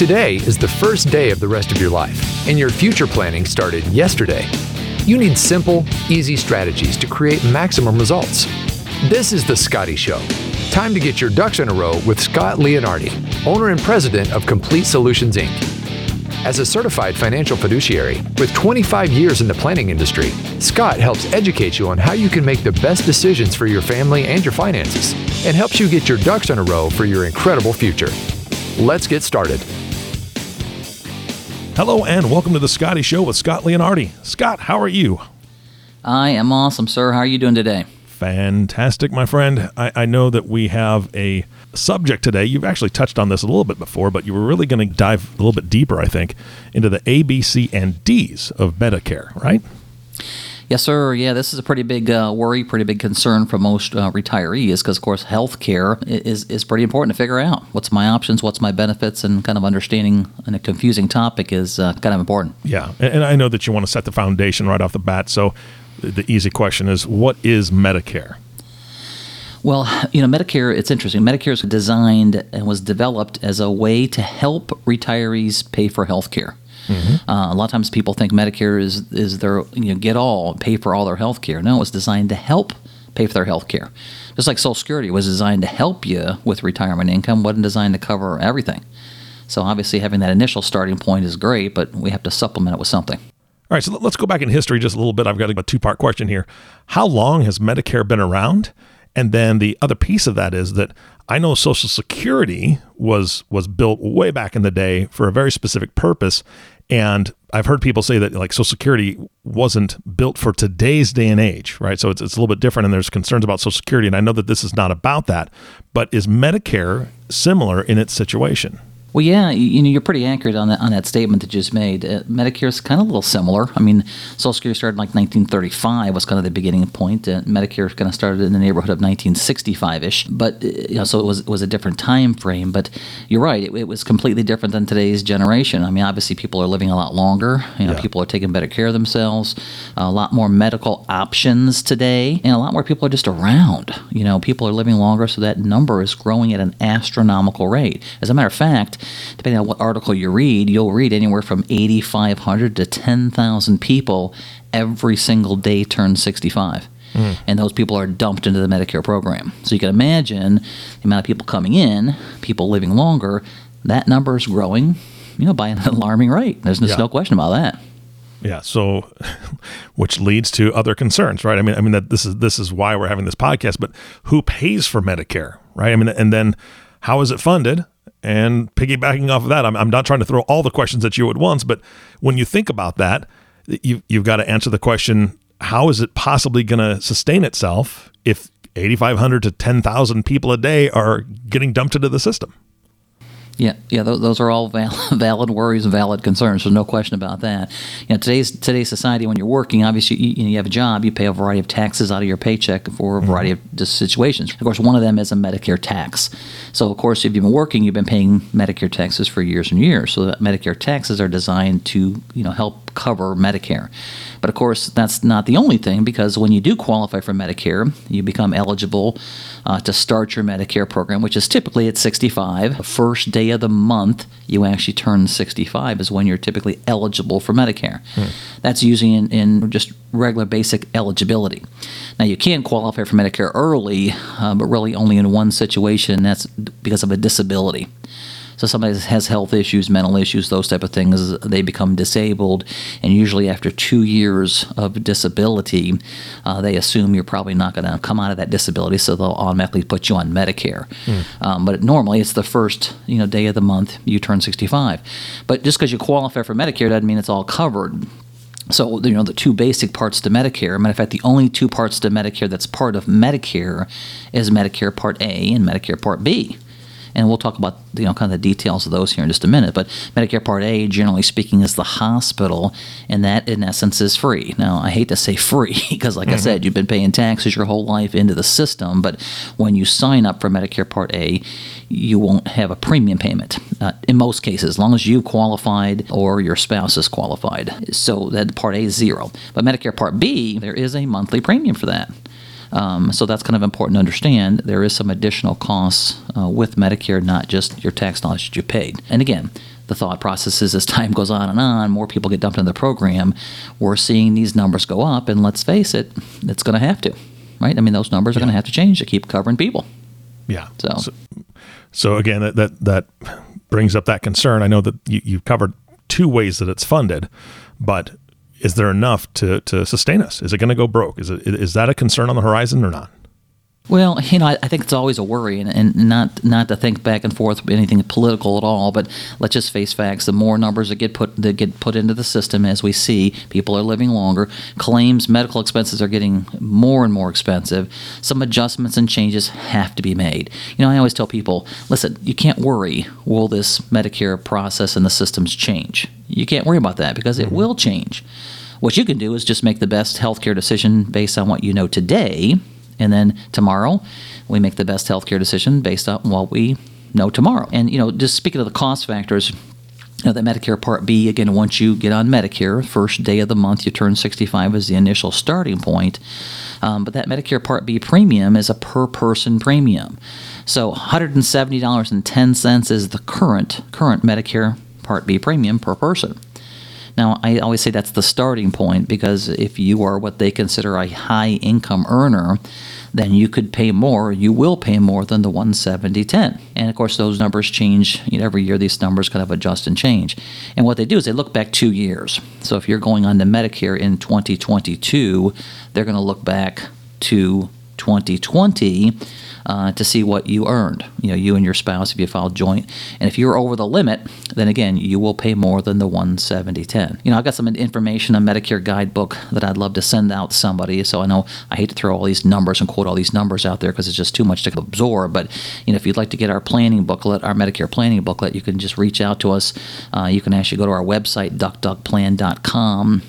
Today is the first day of the rest of your life, and your future planning started yesterday. You need simple, easy strategies to create maximum results. This is The Scotty Show. Time to get your ducks in a row with Scott Leonardi, owner and president of Complete Solutions, Inc. As a certified financial fiduciary with 25 years in the planning industry, Scott helps educate you on how you can make the best decisions for your family and your finances, and helps you get your ducks in a row for your incredible future. Let's get started. Hello and welcome to The Scotty Show with Scott Leonardi. Scott, how are you? I am awesome, sir. How are you doing today? Fantastic, my friend. I know that we have a subject today. You've actually touched on this a little bit before, but you were really going to dive a little bit deeper, I think, into the A, B, C, and Ds of Medicare, right? Yes, sir. Yeah, this is a pretty big worry, pretty big concern for most retirees because, of course, health care is pretty important to figure out. What's my options? What's my benefits? And kind of understanding a confusing topic is kind of important. Yeah, and I know that you want to set the foundation right off the bat. So the easy question is, what is Medicare? Well, you know, Medicare, it's interesting. Medicare is designed and was developed as a way to help retirees pay for health care. Mm-hmm. A lot of times people think Medicare is their, you know, get all, pay for all their health care. No, it's designed to help pay for their health care. Just like Social Security was designed to help you with retirement income, wasn't designed to cover everything. So obviously having that initial starting point is great, but we have to supplement it with something. All right, so let's go back in history just a little bit. I've got a two-part question here. How long has Medicare been around? And then the other piece of that is that I know Social Security was built way back in the day for a very specific purpose. And I've heard people say that like Social Security wasn't built for today's day and age, right? So it's a little bit different and there's concerns about Social Security. And I know that this is not about that, but is Medicare similar in its situation? Well, yeah, you know, you're pretty accurate on that statement that you just made. Medicare's kind of a little similar. I mean, Social Security started in like 1935 was kind of the beginning point. Medicare kind of started in the neighborhood of 1965-ish. But, you know, so it was a different time frame. But you're right, it was completely different than today's generation. I mean, obviously people are living a lot longer. You know, yeah. People are taking better care of themselves. A lot more medical options today. And a lot more people are just around. You know, people are living longer, so that number is growing at an astronomical rate. As a matter of fact, depending on what article you read, you'll read anywhere from 8,500 to 10,000 people every single day turn 65. Mm. And those people are dumped into the Medicare program. So you can imagine the amount of people coming in, people living longer, that number is growing, you know, by an alarming rate. There's just no question about that. Yeah, so which leads to other concerns, right? I mean that this is why we're having this podcast, but who pays for Medicare, right? I mean, and then how is it funded? And piggybacking off of that, I'm not trying to throw all the questions at you at once, but when you think about that, you've got to answer the question, how is it possibly going to sustain itself if 8,500 to 10,000 people a day are getting dumped into the system? Yeah, those are all valid worries and valid concerns. There's no question about that. You know, today's society, when you're working, obviously you have a job, you pay a variety of taxes out of your paycheck for a variety of situations. Of course, one of them is a Medicare tax. So, of course, if you've been working, you've been paying Medicare taxes for years and years. So, that Medicare taxes are designed to, you know, help cover Medicare. But, of course, that's not the only thing, because when you do qualify for Medicare, you become eligible to start your Medicare program, which is typically at 65, the first day of the month you actually turn 65 is when you're typically eligible for Medicare. That's usually in just regular basic eligibility. Now you can qualify for Medicare early, but really only in one situation, and that's because of a disability. So somebody has health issues, mental issues, those type of things, they become disabled, and usually after 2 years of disability, they assume you're probably not going to come out of that disability, so they'll automatically put you on Medicare. But normally it's the first, you know, day of the month you turn 65. But just because you qualify for Medicare doesn't mean it's all covered. So, you know, the two basic parts to Medicare, matter of fact, the only two parts to Medicare that's part of Medicare is Medicare Part A and Medicare Part B. And we'll talk about, you know, kind of the details of those here in just a minute. But Medicare Part A, generally speaking, is the hospital, and that, in essence, is free. Now, I hate to say free because, like I said, you've been paying taxes your whole life into the system. But when you sign up for Medicare Part A, you won't have a premium payment in most cases, as long as you qualified or your spouse is qualified. So that Part A is zero. But Medicare Part B, there is a monthly premium for that. So that's kind of important to understand. There is some additional costs with Medicare, not just your tax dollars that you paid. And again, the thought process is as time goes on and on, more people get dumped into the program. We're seeing these numbers go up, and let's face it, it's going to have to, right? I mean, those numbers are going to have to change to keep covering people. Yeah. So again, that brings up that concern. I know that you've covered two ways that it's funded, but is there enough to sustain us? Is it going to go broke? Is that a concern on the horizon or not? Well, you know, I think it's always a worry, and not to think back and forth with anything political at all, but let's just face facts. The more numbers that get put into the system, as we see, people are living longer. Claims, medical expenses are getting more and more expensive. Some adjustments and changes have to be made. You know, I always tell people, listen, you can't worry, will this Medicare process and the systems change? You can't worry about that because it will change. What you can do is just make the best healthcare decision based on what you know today. And then tomorrow, we make the best healthcare decision based on what we know tomorrow. And, you know, just speaking of the cost factors, you know, that Medicare Part B, again, once you get on Medicare, first day of the month you turn 65 is the initial starting point. But that Medicare Part B premium is a per-person premium. So $170.10 is the current Medicare Part B premium per person. Now, I always say that's the starting point because if you are what they consider a high-income earner, then you could pay more, you will pay more than the $170.10. And, of course, those numbers change. You know, every year these numbers kind of adjust and change. And what they do is they look back 2 years. So if you're going on to Medicare in 2022, they're going to look back to 2020 to see what you earned, you know, you and your spouse if you filed joint. And if you're over the limit, then again, you will pay more than the $170.10. You know, I've got some information on Medicare guidebook that I'd love to send out to somebody. So I know I hate to throw all these numbers and quote all these numbers out there because it's just too much to absorb. But, you know, if you'd like to get our planning booklet, our Medicare planning booklet, you can just reach out to us. You can actually go to our website, duckduckplan.com.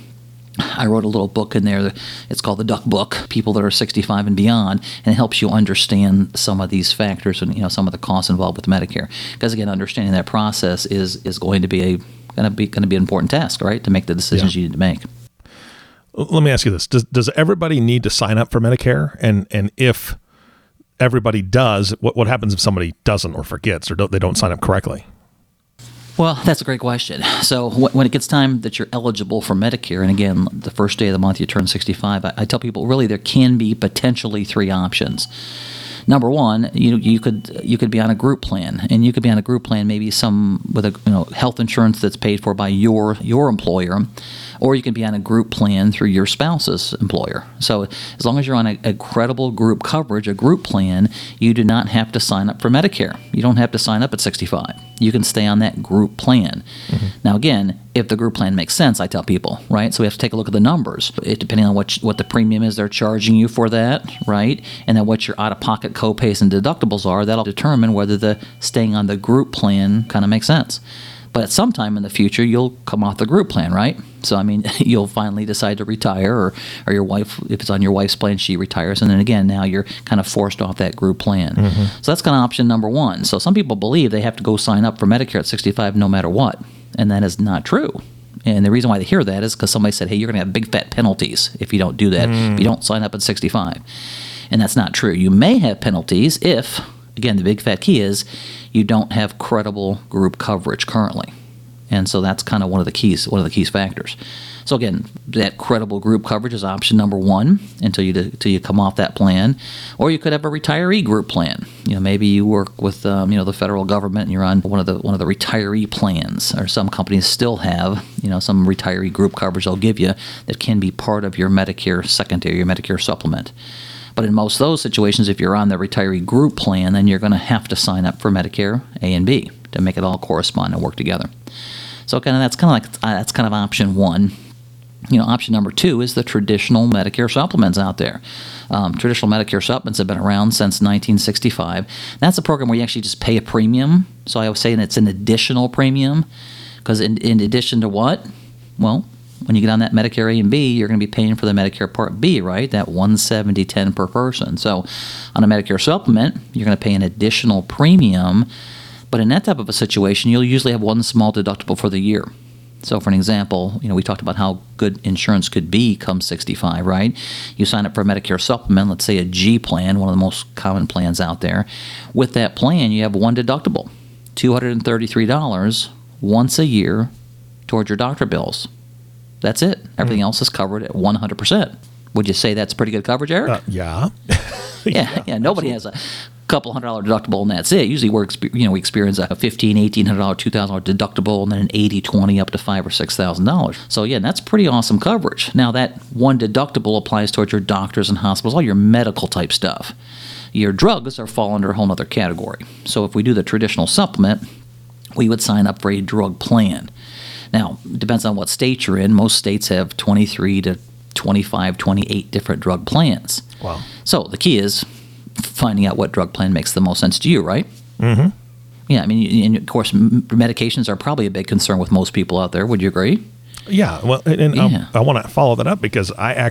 I wrote a little book in there. It's called The Duck Book, People That Are 65 and Beyond, and it helps you understand some of these factors and, you know, some of the costs involved with Medicare. Because again, understanding that process is going to be an important task, right? To make the decisions you need to make. Let me ask you this: Does everybody need to sign up for Medicare? And if everybody does, what happens if somebody doesn't or forgets or they don't sign up correctly? Well, that's a great question. So when it gets time that you're eligible for Medicare, and again, the first day of the month you turn 65, I tell people really there can be potentially three options. Number one, you could be on a group plan, and you could be on a group plan maybe some with a health insurance that's paid for by your employer, or you can be on a group plan through your spouse's employer. So as long as you're on a credible group coverage, a group plan, you do not have to sign up for Medicare. You don't have to sign up at 65. You can stay on that group plan. Mm-hmm. Now again, if the group plan makes sense, I tell people, right? So we have to take a look at the numbers, depending on what the premium is they're charging you for that, right? And then what your out-of-pocket co-pays and deductibles are, that'll determine whether the staying on the group plan kind of makes sense. But at some time in the future, you'll come off the group plan, right? So, I mean, you'll finally decide to retire or your wife, if it's on your wife's plan, she retires. And then again, now you're kind of forced off that group plan. Mm-hmm. So that's kind of option number one. So some people believe they have to go sign up for Medicare at 65 no matter what. And that is not true. And the reason why they hear that is because somebody said, hey, you're going to have big fat penalties if you don't do that, if you don't sign up at 65. And that's not true. You may have penalties if, again, the big fat key is you don't have credible group coverage currently. And so that's kind of one of the key factors. So again, that credible group coverage is option number one until you come off that plan, or you could have a retiree group plan. You know, maybe you work with the federal government and you're on one of the retiree plans, or some companies still have some retiree group coverage they'll give you that can be part of your Medicare secondary, your Medicare supplement. But in most of those situations, if you're on the retiree group plan, then you're going to have to sign up for Medicare A and B to make it all correspond and work together. So that's kind of option one. You know, option number two is the traditional Medicare supplements out there. Traditional Medicare supplements have been around since 1965. That's a program where you actually just pay a premium. So I was saying it's an additional premium because in addition to what? Well, when you get on that Medicare A and B, you're going to be paying for the Medicare Part B, right? That $170.10 per person. So on a Medicare supplement, you're going to pay an additional premium. But in that type of a situation, you'll usually have one small deductible for the year. So for an example, we talked about how good insurance could be come 65, right? You sign up for a Medicare supplement, let's say a G plan, one of the most common plans out there. With that plan, you have one deductible, $233 once a year toward your doctor bills. That's it. Everything else is covered at 100%. Would you say that's pretty good coverage, Eric? Yeah. Yeah. Nobody has a couple $100 deductible, and that's it. Usually, we experience a $1,500, $1,800, $2,000 deductible, and then an 80/20 up to $5,000 or $6,000. So yeah, that's pretty awesome coverage. Now that one deductible applies towards your doctors and hospitals, all your medical type stuff. Your drugs are fall under a whole other category. So if we do the traditional supplement, we would sign up for a drug plan. Now, it depends on what state you're in. Most states have 23 to 25, 28 different drug plans. Wow. So the key is finding out what drug plan makes the most sense to you, right? Mm-hmm. Yeah, I mean, and of course, medications are probably a big concern with most people out there. Would you agree? Yeah, well, and yeah. I want to follow that up because I'm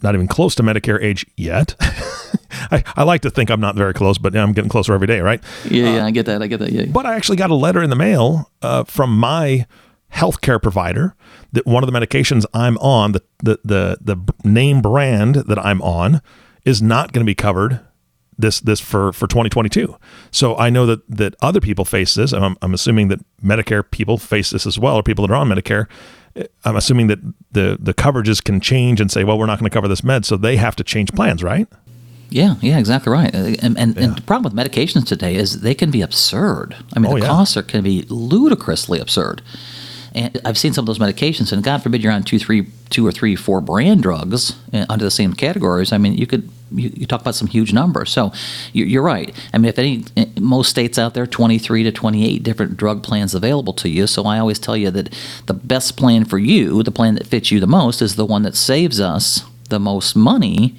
not even close to Medicare age yet. I like to think I'm not very close, but I'm getting closer every day, right? Yeah, I get that. Yeah. But I actually got a letter in the mail from my healthcare provider that one of the medications I'm on, the name brand that I'm on, is not going to be covered this for 2022. So I know that other people face this. I'm assuming that Medicare people face this as well, or people that are on Medicare. I'm assuming that the coverages can change and say, well, we're not going to cover this med, so they have to change plans, right? Yeah, exactly right. And the problem with medications today is they can be absurd. I mean, costs can be ludicrously absurd. And I've seen some of those medications, and God forbid you're on two or three, four brand drugs under the same categories. I mean, you talk about some huge numbers. So you're right. I mean, most states out there, 23 to 28 different drug plans available to you. So I always tell you that the best plan for you, the plan that fits you the most, is the one that saves us the most money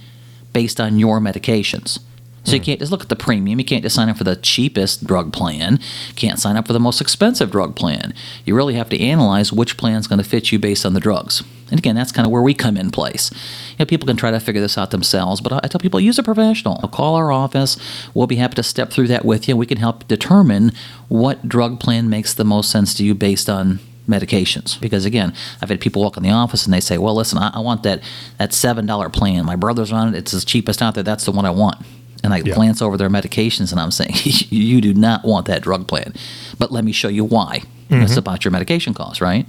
based on your medications. So you can't just look at the premium. You can't just sign up for the cheapest drug plan. You can't sign up for the most expensive drug plan. You really have to analyze which plan is going to fit you based on the drugs. And again, that's kind of where we come in place. You know, people can try to figure this out themselves, but I tell people, use a professional. Call our office. We'll be happy to step through that with you. We can help determine what drug plan makes the most sense to you based on medications. Because again, I've had people walk in the office and they say, well, listen, I want that $7 plan. My brother's on it. It's the cheapest out there. That's the one I want. And I glance over their medications, and I'm saying, you do not want that drug plan. But let me show you why. Mm-hmm. It's about your medication costs, right?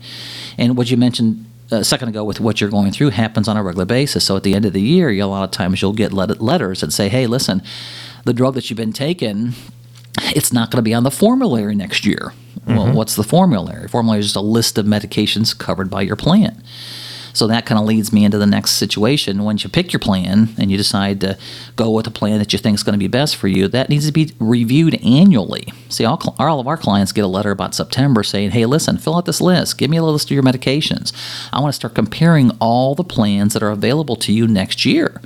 And what you mentioned a second ago with what you're going through happens on a regular basis. So at the end of the year, a lot of times you'll get letters that say, hey, listen, the drug that you've been taking, it's not going to be on the formulary next year. Mm-hmm. Well, what's the formulary? Formulary is just a list of medications covered by your plan. So that kind of leads me into the next situation. Once you pick your plan and you decide to go with a plan that you think is going to be best for you, that needs to be reviewed annually. See, all of our clients get a letter about September saying, hey, listen, fill out this list. Give me a list of your medications. I want to start comparing all the plans that are available to you next year.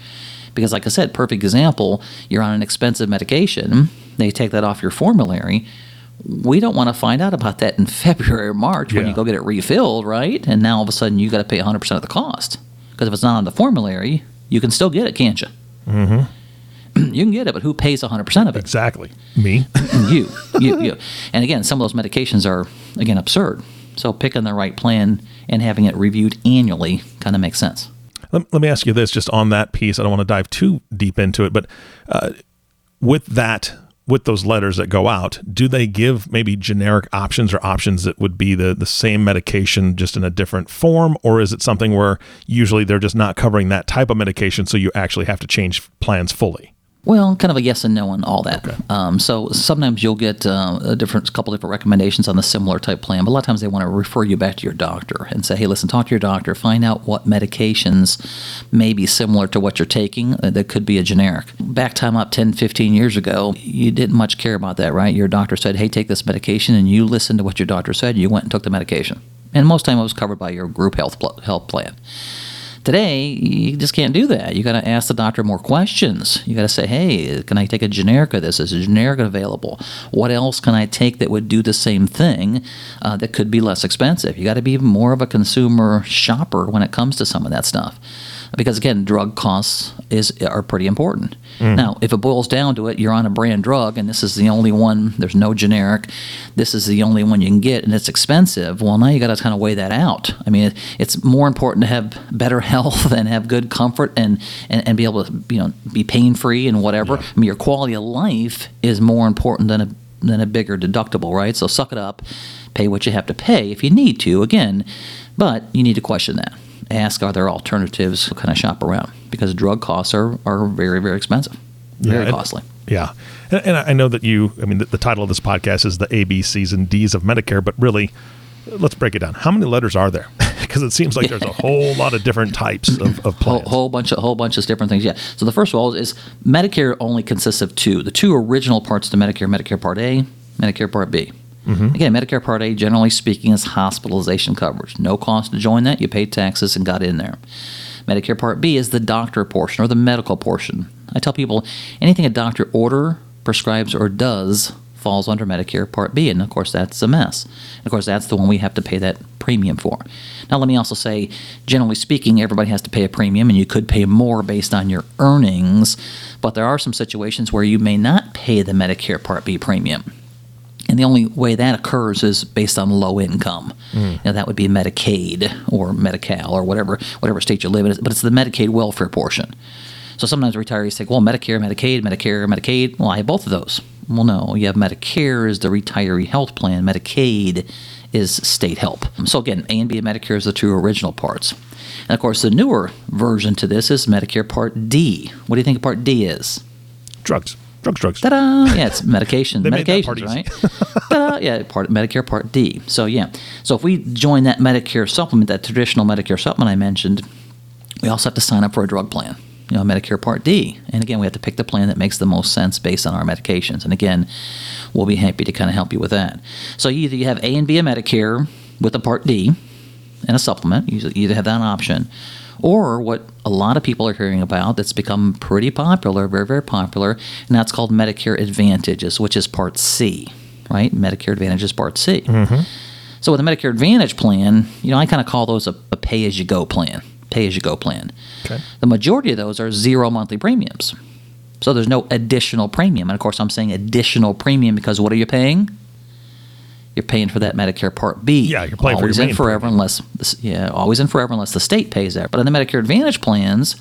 Because like I said, perfect example, you're on an expensive medication. They take that off your formulary. We don't want to find out about that in February or March when you go get it refilled, right? And now all of a sudden you got to pay 100% of the cost. Because if it's not on the formulary, you can still get it, can't you? Mm-hmm. You can get it, but who pays 100% of it? Exactly. Me. You. And again, some of those medications are, again, absurd. So picking the right plan and having it reviewed annually kind of makes sense. Let me ask you this, just on that piece. I don't want to dive too deep into it, but with those letters that go out, do they give maybe generic options or options that would be the same medication just in a different form? Or is it something where usually they're just not covering that type of medication, so you actually have to change plans fully? Well, kind of a yes and no on all that. Okay. So sometimes you'll get a couple different recommendations on the similar type plan, but a lot of times they want to refer you back to your doctor and say, hey, listen, talk to your doctor, find out what medications may be similar to what you're taking that could be a generic. Back time up 10, 15 years ago, you didn't much care about that, right? Your doctor said, hey, take this medication, and you listened to what your doctor said, and you went and took the medication. And most of the time it was covered by your group health plan. Today, you just can't do that. You got to ask the doctor more questions. You got to say, hey, can I take a generic of this? Is a generic available? What else can I take that would do the same thing that could be less expensive? You got to be more of a consumer shopper when it comes to some of that stuff. Because, again, drug costs are pretty important. Mm. Now, if it boils down to it, you're on a brand drug, and this is the only one. There's no generic. This is the only one you can get, and it's expensive. Well, now you got to kind of weigh that out. I mean, it's more important to have better health and have good comfort and be able to be pain-free and whatever. Yeah. I mean, your quality of life is more important than a than a bigger deductible, right? So suck it up, pay what you have to pay if you need to, again, but you need to question that. Ask, are there alternatives? Kind of shop around, because drug costs are very, very expensive, very costly. Yeah. And I know that the title of this podcast is the A, B, C's, and D's of Medicare, but really, let's break it down. How many letters are there? Because it seems like there's a whole lot of different types of plans. Whole bunch of different things, yeah. So the first of all is Medicare only consists of two. The two original parts to Medicare, Medicare Part A, Medicare Part B. Mm-hmm. Again, Medicare Part A, generally speaking, is hospitalization coverage. No cost to join that. You paid taxes and got in there. Medicare Part B is the doctor portion or the medical portion. I tell people anything a doctor order, prescribes, or does falls under Medicare Part B, and of course that's a mess. And of course that's the one we have to pay that premium for. Now let me also say, generally speaking, everybody has to pay a premium, and you could pay more based on your earnings, but there are some situations where you may not pay the Medicare Part B premium. And the only way that occurs is based on low income. Mm. Now, that would be Medicaid or Medi-Cal or whatever state you live in, but it's the Medicaid welfare portion. So sometimes retirees think, well, Medicare, Medicaid. Well, I have both of those. Well, no, you have Medicare is the retiree health plan. Medicaid is state help. So again, A and B of Medicare is the two original parts. And of course, the newer version to this is Medicare Part D. What do you think Part D is? Drugs. Ta-da! Yeah, it's medication. Medications, right? Ta-da! Yeah, Medicare Part D. So yeah, so if we join that Medicare supplement, that traditional Medicare supplement I mentioned, we also have to sign up for a drug plan. Medicare Part D. And again, we have to pick the plan that makes the most sense based on our medications. And again, we'll be happy to kind of help you with that. So either you have A and B of Medicare with a Part D and a supplement. You either have that option, or what a lot of people are hearing about that's become pretty popular, very, very popular, and that's called Medicare Advantages, which is Part C, right? Medicare Advantage is Part C. Mm-hmm. So with a Medicare Advantage plan, I kind of call those a pay-as-you-go plan. Okay. The majority of those are zero monthly premiums. So there's no additional premium. And, of course, I'm saying additional premium because what are you paying? You're paying for that Medicare Part B. Yeah, you're paying always for your in forever premium. Always in forever unless the state pays that. But in the Medicare Advantage plans,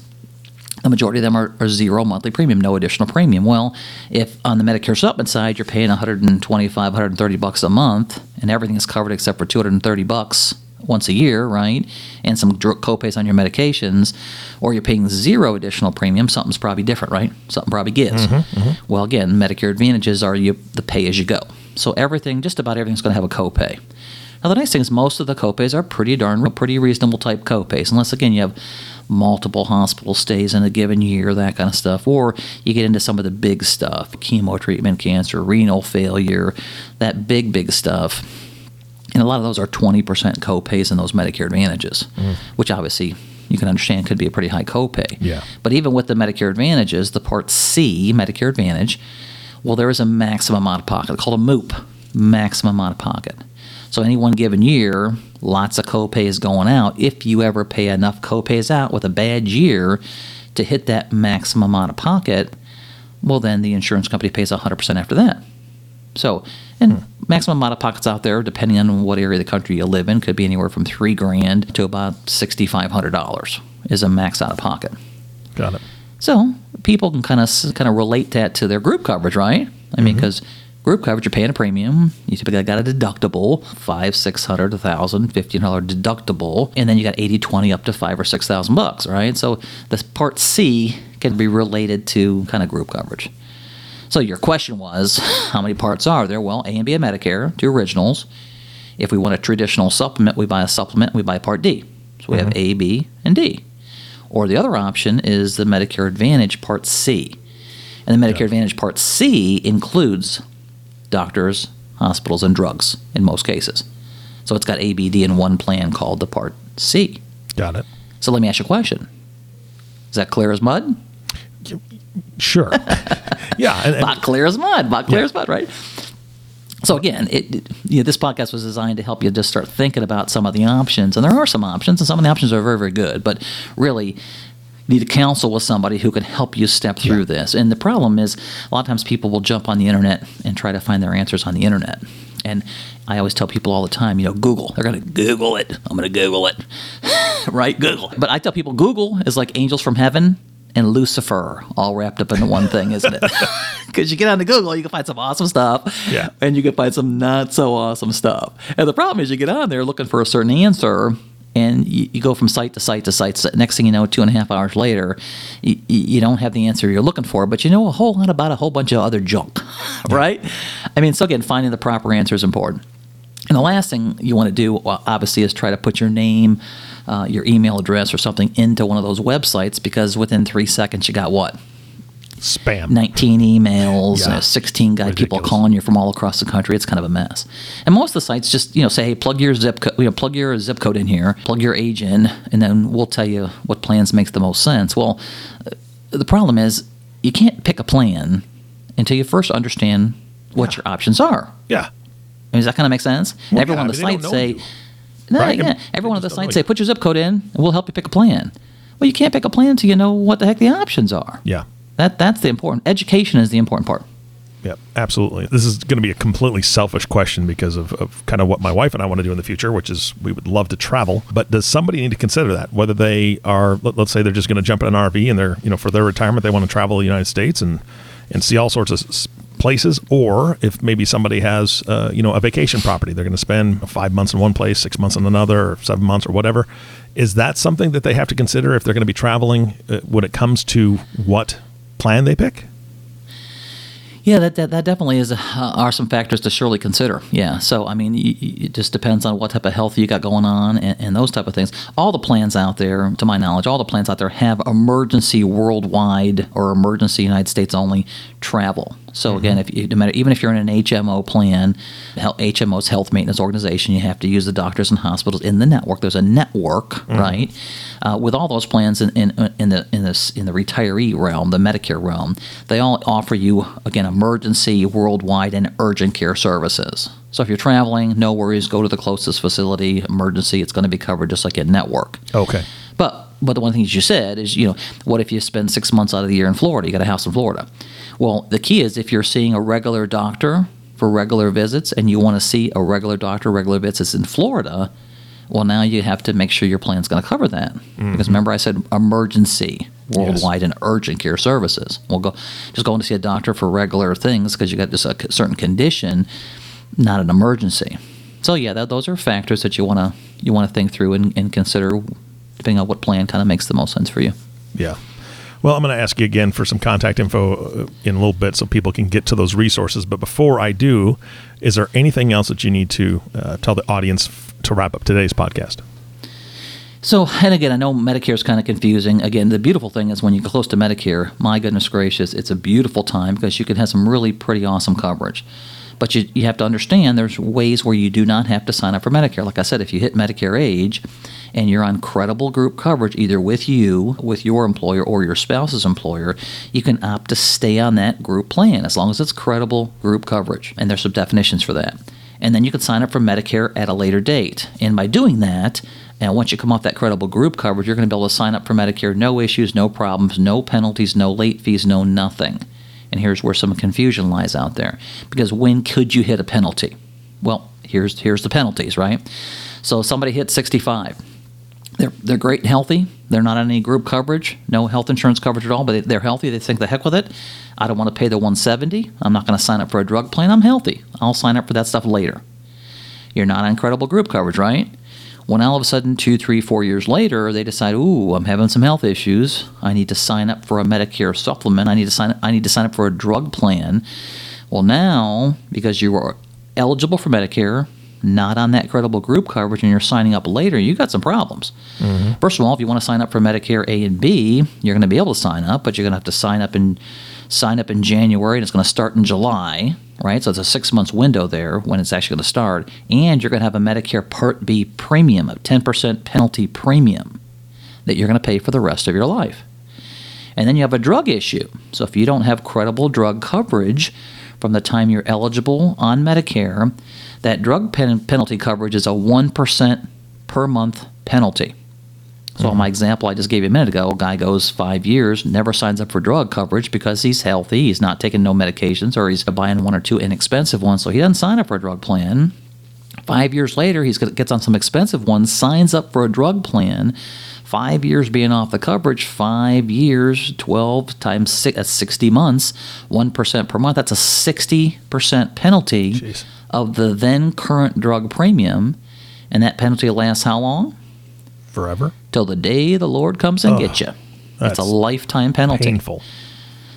the majority of them are zero monthly premium, no additional premium. Well, if on the Medicare supplement side you're paying $125, $130 a month, and everything is covered except for $230 once a year, right? And some copays on your medications, or you're paying zero additional premium, something's probably different, right? Something probably gives. Mm-hmm, mm-hmm. Well, again, Medicare Advantages are the pay as you go. So just about everything's going to have a copay. Now, the nice thing is most of the copays are pretty reasonable type copays, unless, again, you have multiple hospital stays in a given year, that kind of stuff, or you get into some of the big stuff, chemo treatment, cancer, renal failure, that big, big stuff. And a lot of those are 20% copays in those Medicare Advantages, which obviously you can understand could be a pretty high copay. Yeah. But even with the Medicare Advantages, the Part C, Medicare Advantage, well, there is a maximum out-of-pocket called a MOOP, maximum out-of-pocket. So any one given year, lots of copays going out. If you ever pay enough copays out with a bad year to hit that maximum out-of-pocket, well, then the insurance company pays 100% after that. So, and maximum out-of-pockets out there, depending on what area of the country you live in, could be anywhere from $3,000 to about $6,500 is a max out-of-pocket. Got it. So people can kind of relate that to their group coverage, right? I mean, because group coverage, you're paying a premium. You typically got a deductible, $500, $600, $1,000, $1,500 deductible, and then you got 80/20 up to $5,000 or $6,000, right? So this Part C can be related to kind of group coverage. So your question was, how many parts are there? Well, A and B of Medicare, two originals. If we want a traditional supplement, we buy a supplement. We buy Part D. So we have A, B, and D. Or the other option is the Medicare Advantage Part C. And the Medicare Advantage Part C includes doctors, hospitals, and drugs in most cases. So it's got A, B, D in one plan called the Part C. Got it. So let me ask you a question. Is that clear as mud? Sure. Yeah. About clear as mud. Right? So again, this podcast was designed to help you just start thinking about some of the options. And there are some options, and some of the options are very, very good. But really, you need to counsel with somebody who can help you step through this. And the problem is a lot of times people will jump on the internet and try to find their answers on the internet. And I always tell people all the time, Google. They're going to Google it. I'm going to Google it. Right? Google. But I tell people Google is like angels from heaven and Lucifer all wrapped up into one thing, isn't it? Because you get on to Google, you can find some awesome stuff, yeah, and you can find some not so awesome stuff. And the problem is you get on there looking for a certain answer, and you go from site to site to site. Next thing you know, 2.5 hours later, you don't have the answer you're looking for, but you know a whole lot about a whole bunch of other junk, right? I mean, so again, finding the proper answer is important. And the last thing you want to do, obviously, is try to put your name, your email address or something into one of those websites, because within 3 seconds you got what? Spam. 19 emails, yeah. 16 guy people calling you from all across the country. It's kind of a mess. And most of the sites just, you know, say, hey, plug your zip code in here, plug your age in, and then we'll tell you what plans makes the most sense. Well, the problem is you can't pick a plan until you first understand what your options are. Yeah. I mean, does that kind of make sense? Well, everyone on the site say, everyone on the site say, put your zip code in, and we'll help you pick a plan. Well, you can't pick a plan until you know what the heck the options are. Yeah. That's the important. Education is the important part. Yeah, absolutely. This is going to be a completely selfish question because of kind of what my wife and I want to do in the future, which is we would love to travel. But does somebody need to consider that? Whether they are, let's say they're just going to jump in an RV and they're, you know, for their retirement, they want to travel the United States and see all sorts of places, or if maybe somebody has, you know, a vacation property, they're going to spend 5 months in one place, 6 months in another, or 7 months or whatever. Is that something that they have to consider if they're going to be traveling when it comes to what plan they pick? Yeah, that definitely is are some factors to surely consider. Yeah, so I mean, it just depends on what type of health you got going on and those type of things. All the plans out there, to my knowledge, have emergency worldwide or emergency United States only travel. So again, even if you're in an HMO plan, HMO's health maintenance organization, you have to use the doctors and hospitals in the network. There's a network, right? With all those plans in the retiree realm, the Medicare realm, they all offer you, again, emergency, worldwide, and urgent care services. So if you're traveling, no worries, go to the closest facility, emergency, it's going to be covered just like a network. Okay. But the one thing that you said is, you know, what if you spend 6 months out of the year in Florida? You got a house in Florida. Well, the key is if you're seeing a regular doctor for regular visits and you want to see a regular doctor, regular visits in Florida, well, now you have to make sure your plan's going to cover that. Mm-hmm. Because remember I said emergency, worldwide, yes, and urgent care services. Well, going to see a doctor for regular things because you got just a certain condition, not an emergency. So, yeah, those are factors that you want to think through and consider, depending on what plan kind of makes the most sense for you. Yeah. Well, I'm going to ask you again for some contact info in a little bit so people can get to those resources. But before I do, is there anything else that you need to tell the audience to wrap up today's podcast? So, and again, I know Medicare is kind of confusing. Again, the beautiful thing is when you're close to Medicare, my goodness gracious, it's a beautiful time because you can have some really pretty awesome coverage. But you have to understand there's ways where you do not have to sign up for Medicare. Like I said, if you hit Medicare age and you're on credible group coverage, either with you, with your employer, or your spouse's employer, you can opt to stay on that group plan as long as it's credible group coverage. And there's some definitions for that. And then you can sign up for Medicare at a later date. And by doing that, and once you come off that credible group coverage, you're going to be able to sign up for Medicare, no issues, no problems, no penalties, no late fees, no nothing. And here's where some confusion lies out there. Because when could you hit a penalty? Well, here's the penalties, right? So somebody hits 65. They're great and healthy. They're not on any group coverage, no health insurance coverage at all, but they're healthy. They think the heck with it. I don't want to pay the 170. I'm not going to sign up for a drug plan. I'm healthy. I'll sign up for that stuff later. You're not on credible group coverage, right? When all of a sudden, 2, 3, 4 years later, they decide, ooh, I'm having some health issues. I need to sign up for a Medicare supplement. I need to sign up for a drug plan. Well, now, because you are eligible for Medicare, not on that credible group coverage, and you're signing up later, you got some problems. Mm-hmm. First of all, if you want to sign up for Medicare A and B, you're going to be able to sign up, but you're going to have to sign up in January, and it's going to start in July, right? So it's a 6 months window there when it's actually going to start, and you're going to have a Medicare Part B premium, a 10% penalty premium that you're going to pay for the rest of your life. And then you have a drug issue. So if you don't have credible drug coverage from the time you're eligible on Medicare, that drug penalty coverage is a 1% per month penalty. So my example I just gave you a minute ago, a guy goes 5 years, never signs up for drug coverage because he's healthy, he's not taking no medications, or he's buying one or two inexpensive ones, so he doesn't sign up for a drug plan. 5 years later, he gets on some expensive ones, signs up for a drug plan, 5 years being off the coverage, 5 years, 12 times six, that's 60 months, 1% per month. That's a 60% penalty Jeez. Of the then current drug premium. And that penalty lasts how long? Forever. Till the day the Lord comes and gets you. That's a lifetime penalty. Painful.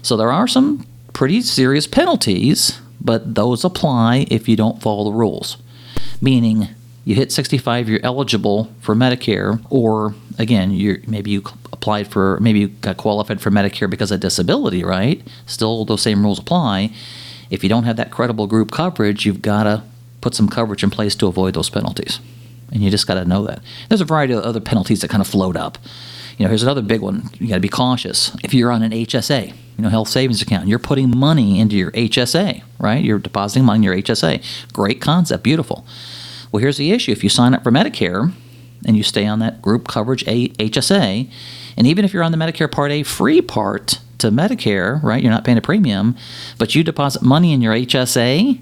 So there are some pretty serious penalties, but those apply if you don't follow the rules. Meaning, you hit 65, you're eligible for Medicare, or again, maybe you got qualified for Medicare because of disability, right? Still, those same rules apply. If you don't have that credible group coverage, you've got to put some coverage in place to avoid those penalties, and you just got to know that. There's a variety of other penalties that kind of float up. You know, here's another big one. You got to be cautious. If you're on an HSA, health savings account, you're putting money into your HSA, right? You're depositing money in your HSA. Great concept, beautiful. Well, here's the issue. If you sign up for Medicare and you stay on that group coverage HSA, and even if you're on the Medicare Part A free part to Medicare, right, you're not paying a premium, but you deposit money in your HSA,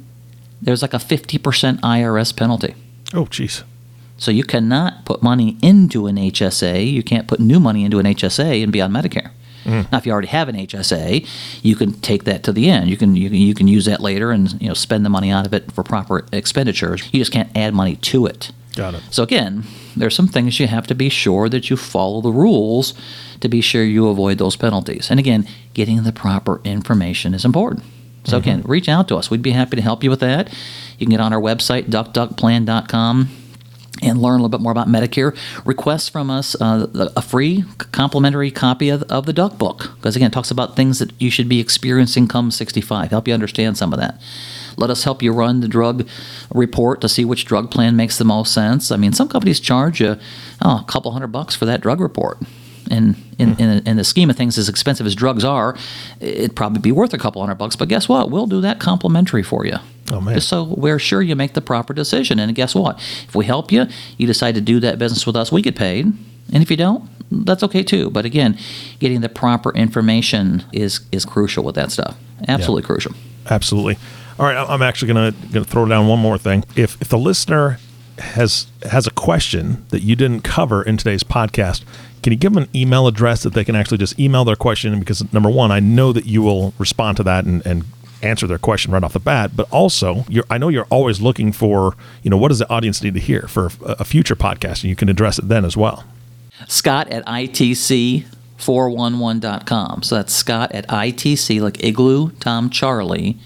there's like a 50% IRS penalty. Oh, geez. So you cannot put money into an HSA. You can't put new money into an HSA and be on Medicare. Mm. Now, if you already have an HSA, you can take that to the end. You can use that later and spend the money out of it for proper expenditures. You just can't add money to it. Got it. So again, there's some things you have to be sure that you follow the rules to be sure you avoid those penalties. And again, getting the proper information is important. So again, reach out to us. We'd be happy to help you with that. You can get on our website, duckduckplan.com. and learn a little bit more about Medicare. Request from us a free complimentary copy of the Duck Book, because, again, it talks about things that you should be experiencing come 65, help you understand some of that. Let us help you run the drug report to see which drug plan makes the most sense. I mean, some companies charge you a couple $100 for that drug report. And in the scheme of things, as expensive as drugs are, it'd probably be worth a couple $100. But guess what? We'll do that complimentary for you. Oh, man. Just so we're sure you make the proper decision. And guess what? If we help you, you decide to do that business with us, we get paid. And if you don't, that's okay too. But again, getting the proper information is crucial with that stuff. Absolutely crucial. Absolutely. All right, I'm actually going to throw down one more thing. If the listener has a question that you didn't cover in today's podcast, can you give them an email address that they can actually just email their question? Because, number one, I know that you will respond to that and answer their question right off the bat, but also I know you're always looking for, what does the audience need to hear for a future podcast, and you can address it then as well. Scott at ITC 411.com. So that's Scott at ITC, like Igloo, Tom, Charlie,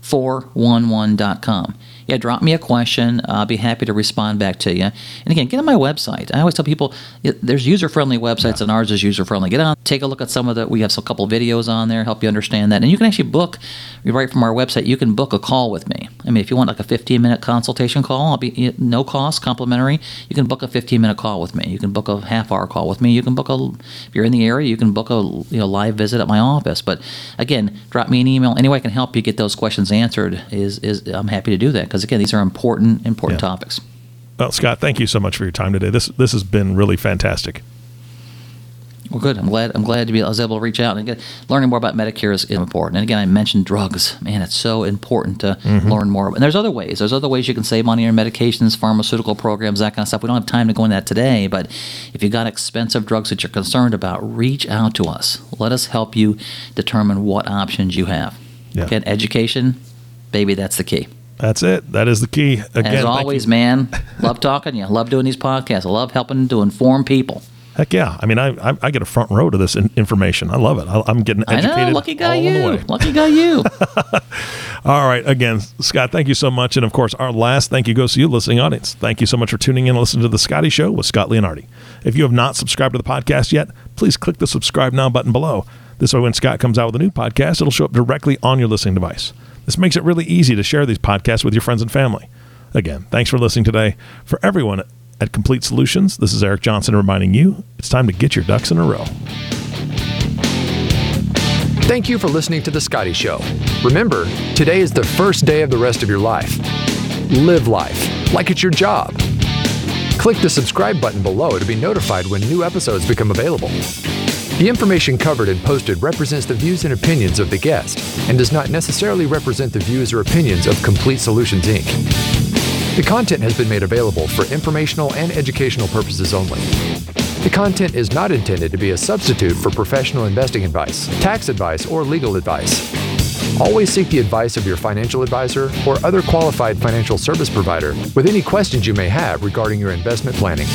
411.com. Yeah, drop me a question. I'll be happy to respond back to you. And again, get on my website. I always tell people there's user-friendly websites, and ours is user-friendly. Get on, take a look at some of we have a couple videos on there, help you understand that. And you can actually book, right from our website, you can book a call with me. I mean, if you want like a 15-minute consultation call, I'll be no cost, complimentary. You can book a 15-minute call with me. You can book a half-hour call with me. You can book if you're in the area, you can book a live visit at my office. But again, drop me an email. Any way I can help you get those questions answered is I'm happy to do that. Because, again, these are important topics. Well, Scott, thank you so much for your time today. This has been really fantastic. Well, good. I'm glad I was able to reach out. And again, learning more about Medicare is important. And, again, I mentioned drugs. Man, it's so important to learn more. And there's other ways. There's other ways you can save money on medications, pharmaceutical programs, that kind of stuff. We don't have time to go into that today. But if you've got expensive drugs that you're concerned about, reach out to us. Let us help you determine what options you have. Yeah. Again, education, baby, that's the key. That's it. That is the key. Again, as always, man, love talking to you. I love doing these podcasts. I love helping to inform people. Heck yeah. I mean, I get a front row to this information. I love it. I'm getting educated. I know. Lucky guy you. Lucky guy you. All right. Again, Scott, thank you so much. And, of course, our last thank you goes to you, listening audience. Thank you so much for tuning in and listening to The Scotty Show with Scott Leonardi. If you have not subscribed to the podcast yet, please click the subscribe now button below. This way, when Scott comes out with a new podcast, it'll show up directly on your listening device. This makes it really easy to share these podcasts with your friends and family. Again, thanks for listening today. For everyone at Complete Solutions, this is Eric Johnson reminding you, it's time to get your ducks in a row. Thank you for listening to The Scotty Show. Remember, today is the first day of the rest of your life. Live life like it's your job. Click the subscribe button below to be notified when new episodes become available. The information covered and posted represents the views and opinions of the guest and does not necessarily represent the views or opinions of Complete Solutions, Inc. The content has been made available for informational and educational purposes only. The content is not intended to be a substitute for professional investing advice, tax advice, or legal advice. Always seek the advice of your financial advisor or other qualified financial service provider with any questions you may have regarding your investment planning.